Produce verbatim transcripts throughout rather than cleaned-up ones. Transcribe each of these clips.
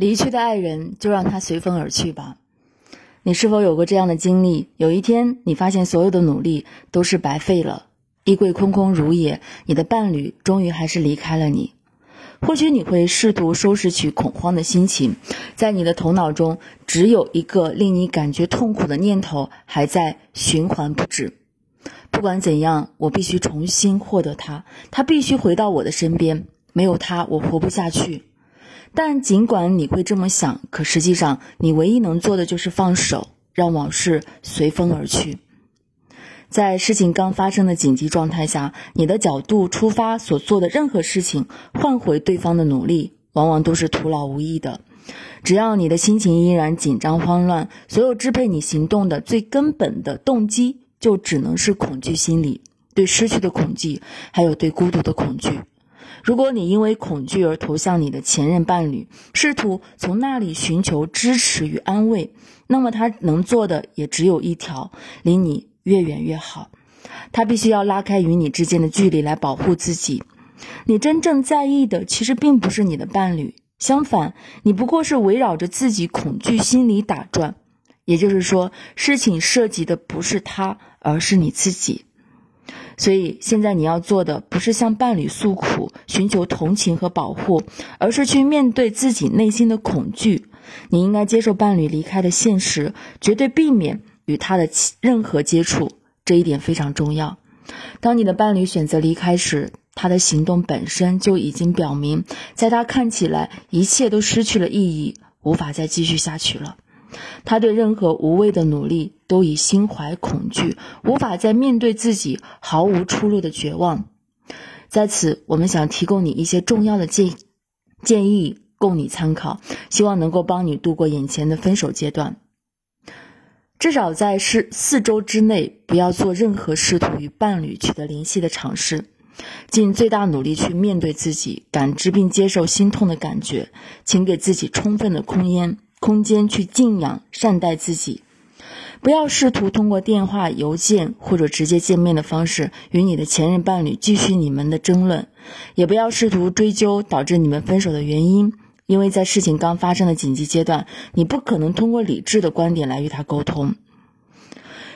离去的爱人就让他随风而去吧。你是否有过这样的经历？有一天你发现所有的努力都是白费了，衣柜空空如也，你的伴侣终于还是离开了你。或许你会试图收拾起恐慌的心情，在你的头脑中只有一个令你感觉痛苦的念头还在循环不止。不管怎样，我必须重新获得他，他必须回到我的身边，没有他我活不下去。但尽管你会这么想，可实际上你唯一能做的就是放手，让往事随风而去。在事情刚发生的紧急状态下，你的角度出发所做的任何事情，换回对方的努力，往往都是徒劳无益的。只要你的心情依然紧张慌乱，所有支配你行动的最根本的动机，就只能是恐惧心理，对失去的恐惧，还有对孤独的恐惧。如果你因为恐惧而投向你的前任伴侣，试图从那里寻求支持与安慰，那么他能做的也只有一条，离你越远越好。他必须要拉开与你之间的距离来保护自己。你真正在意的其实并不是你的伴侣，相反，你不过是围绕着自己恐惧心理打转。也就是说，事情涉及的不是他，而是你自己。所以现在你要做的不是向伴侣诉苦，寻求同情和保护，而是去面对自己内心的恐惧。你应该接受伴侣离开的现实，绝对避免与他的任何接触，这一点非常重要。当你的伴侣选择离开时，他的行动本身就已经表明，在他看起来一切都失去了意义，无法再继续下去了。他对任何无谓的努力都已心怀恐惧，无法再面对自己毫无出路的绝望。在此，我们想提供你一些重要的建建议供你参考，希望能够帮你度过眼前的分手阶段。至少在四周之内，不要做任何试图与伴侣取得联系的尝试。尽最大努力去面对自己，感知并接受心痛的感觉，请给自己充分的空间。空间去静养，善待自己，不要试图通过电话、邮件或者直接见面的方式与你的前任伴侣继续你们的争论，也不要试图追究导致你们分手的原因，因为在事情刚发生的紧急阶段，你不可能通过理智的观点来与他沟通。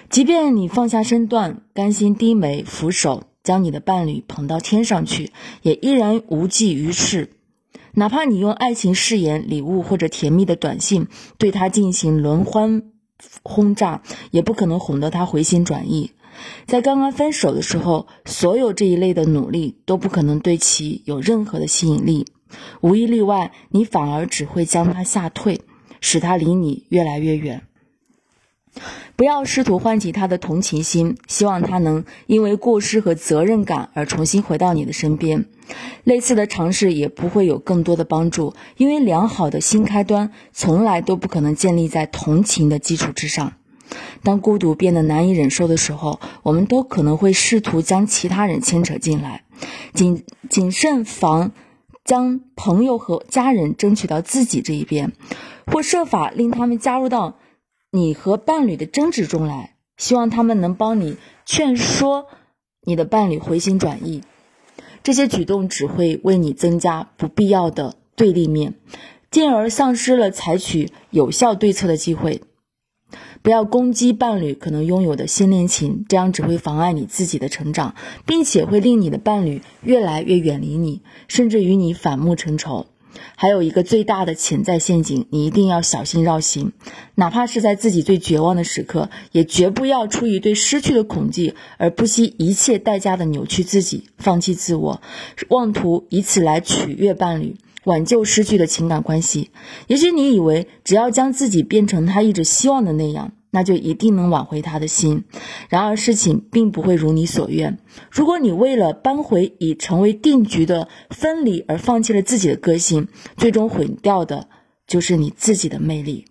即便你放下身段，甘心低眉俯首，将你的伴侣捧到天上去，也依然无济于事。哪怕你用爱情誓言、礼物或者甜蜜的短信对他进行轮番轰炸，也不可能哄得他回心转意。在刚刚分手的时候，所有这一类的努力都不可能对其有任何的吸引力，无一例外，你反而只会将他吓退，使他离你越来越远。不要试图唤起他的同情心，希望他能因为过失和责任感而重新回到你的身边。类似的尝试也不会有更多的帮助，因为良好的新开端从来都不可能建立在同情的基础之上。当孤独变得难以忍受的时候，我们都可能会试图将其他人牵扯进来，谨谨慎防将朋友和家人争取到自己这一边，或设法令他们加入到你和伴侣的争执中来，希望他们能帮你劝说你的伴侣回心转意。这些举动只会为你增加不必要的对立面，进而丧失了采取有效对策的机会。不要攻击伴侣可能拥有的新恋情，这样只会妨碍你自己的成长，并且会令你的伴侣越来越远离你，甚至与你反目成仇。还有一个最大的潜在陷阱，你一定要小心绕行，哪怕是在自己最绝望的时刻，也绝不要出于对失去的恐惧而不惜一切代价的扭曲自己，放弃自我，妄图以此来取悦伴侣，挽救失去的情感关系。也许你以为只要将自己变成他一直希望的那样，那就一定能挽回他的心，然而事情并不会如你所愿。如果你为了扳回已成为定局的分离而放弃了自己的个性，最终毁掉的就是你自己的魅力。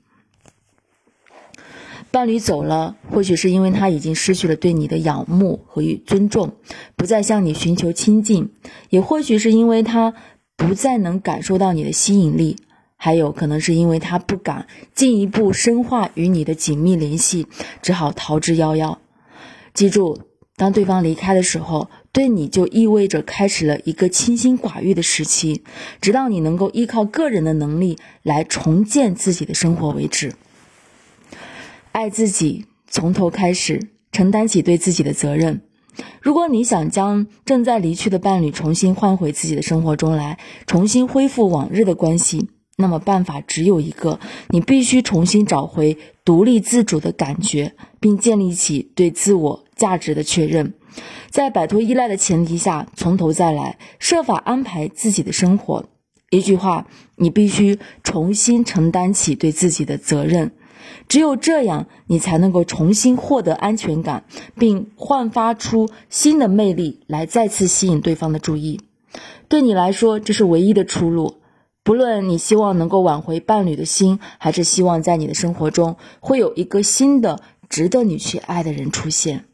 伴侣走了，或许是因为他已经失去了对你的仰慕和尊重，不再向你寻求亲近，也或许是因为他不再能感受到你的吸引力，还有可能是因为他不敢进一步深化与你的紧密联系，只好逃之夭夭。记住，当对方离开的时候，对你就意味着开始了一个清心寡欲的时期，直到你能够依靠个人的能力来重建自己的生活为止。爱自己，从头开始，承担起对自己的责任。如果你想将正在离去的伴侣重新换回自己的生活中来，重新恢复往日的关系，那么办法只有一个，你必须重新找回独立自主的感觉，并建立起对自我价值的确认。在摆脱依赖的前提下，从头再来，设法安排自己的生活。一句话，你必须重新承担起对自己的责任。只有这样，你才能够重新获得安全感，并焕发出新的魅力来再次吸引对方的注意。对你来说，这是唯一的出路。不论你希望能够挽回伴侣的心，还是希望在你的生活中会有一个新的值得你去爱的人出现。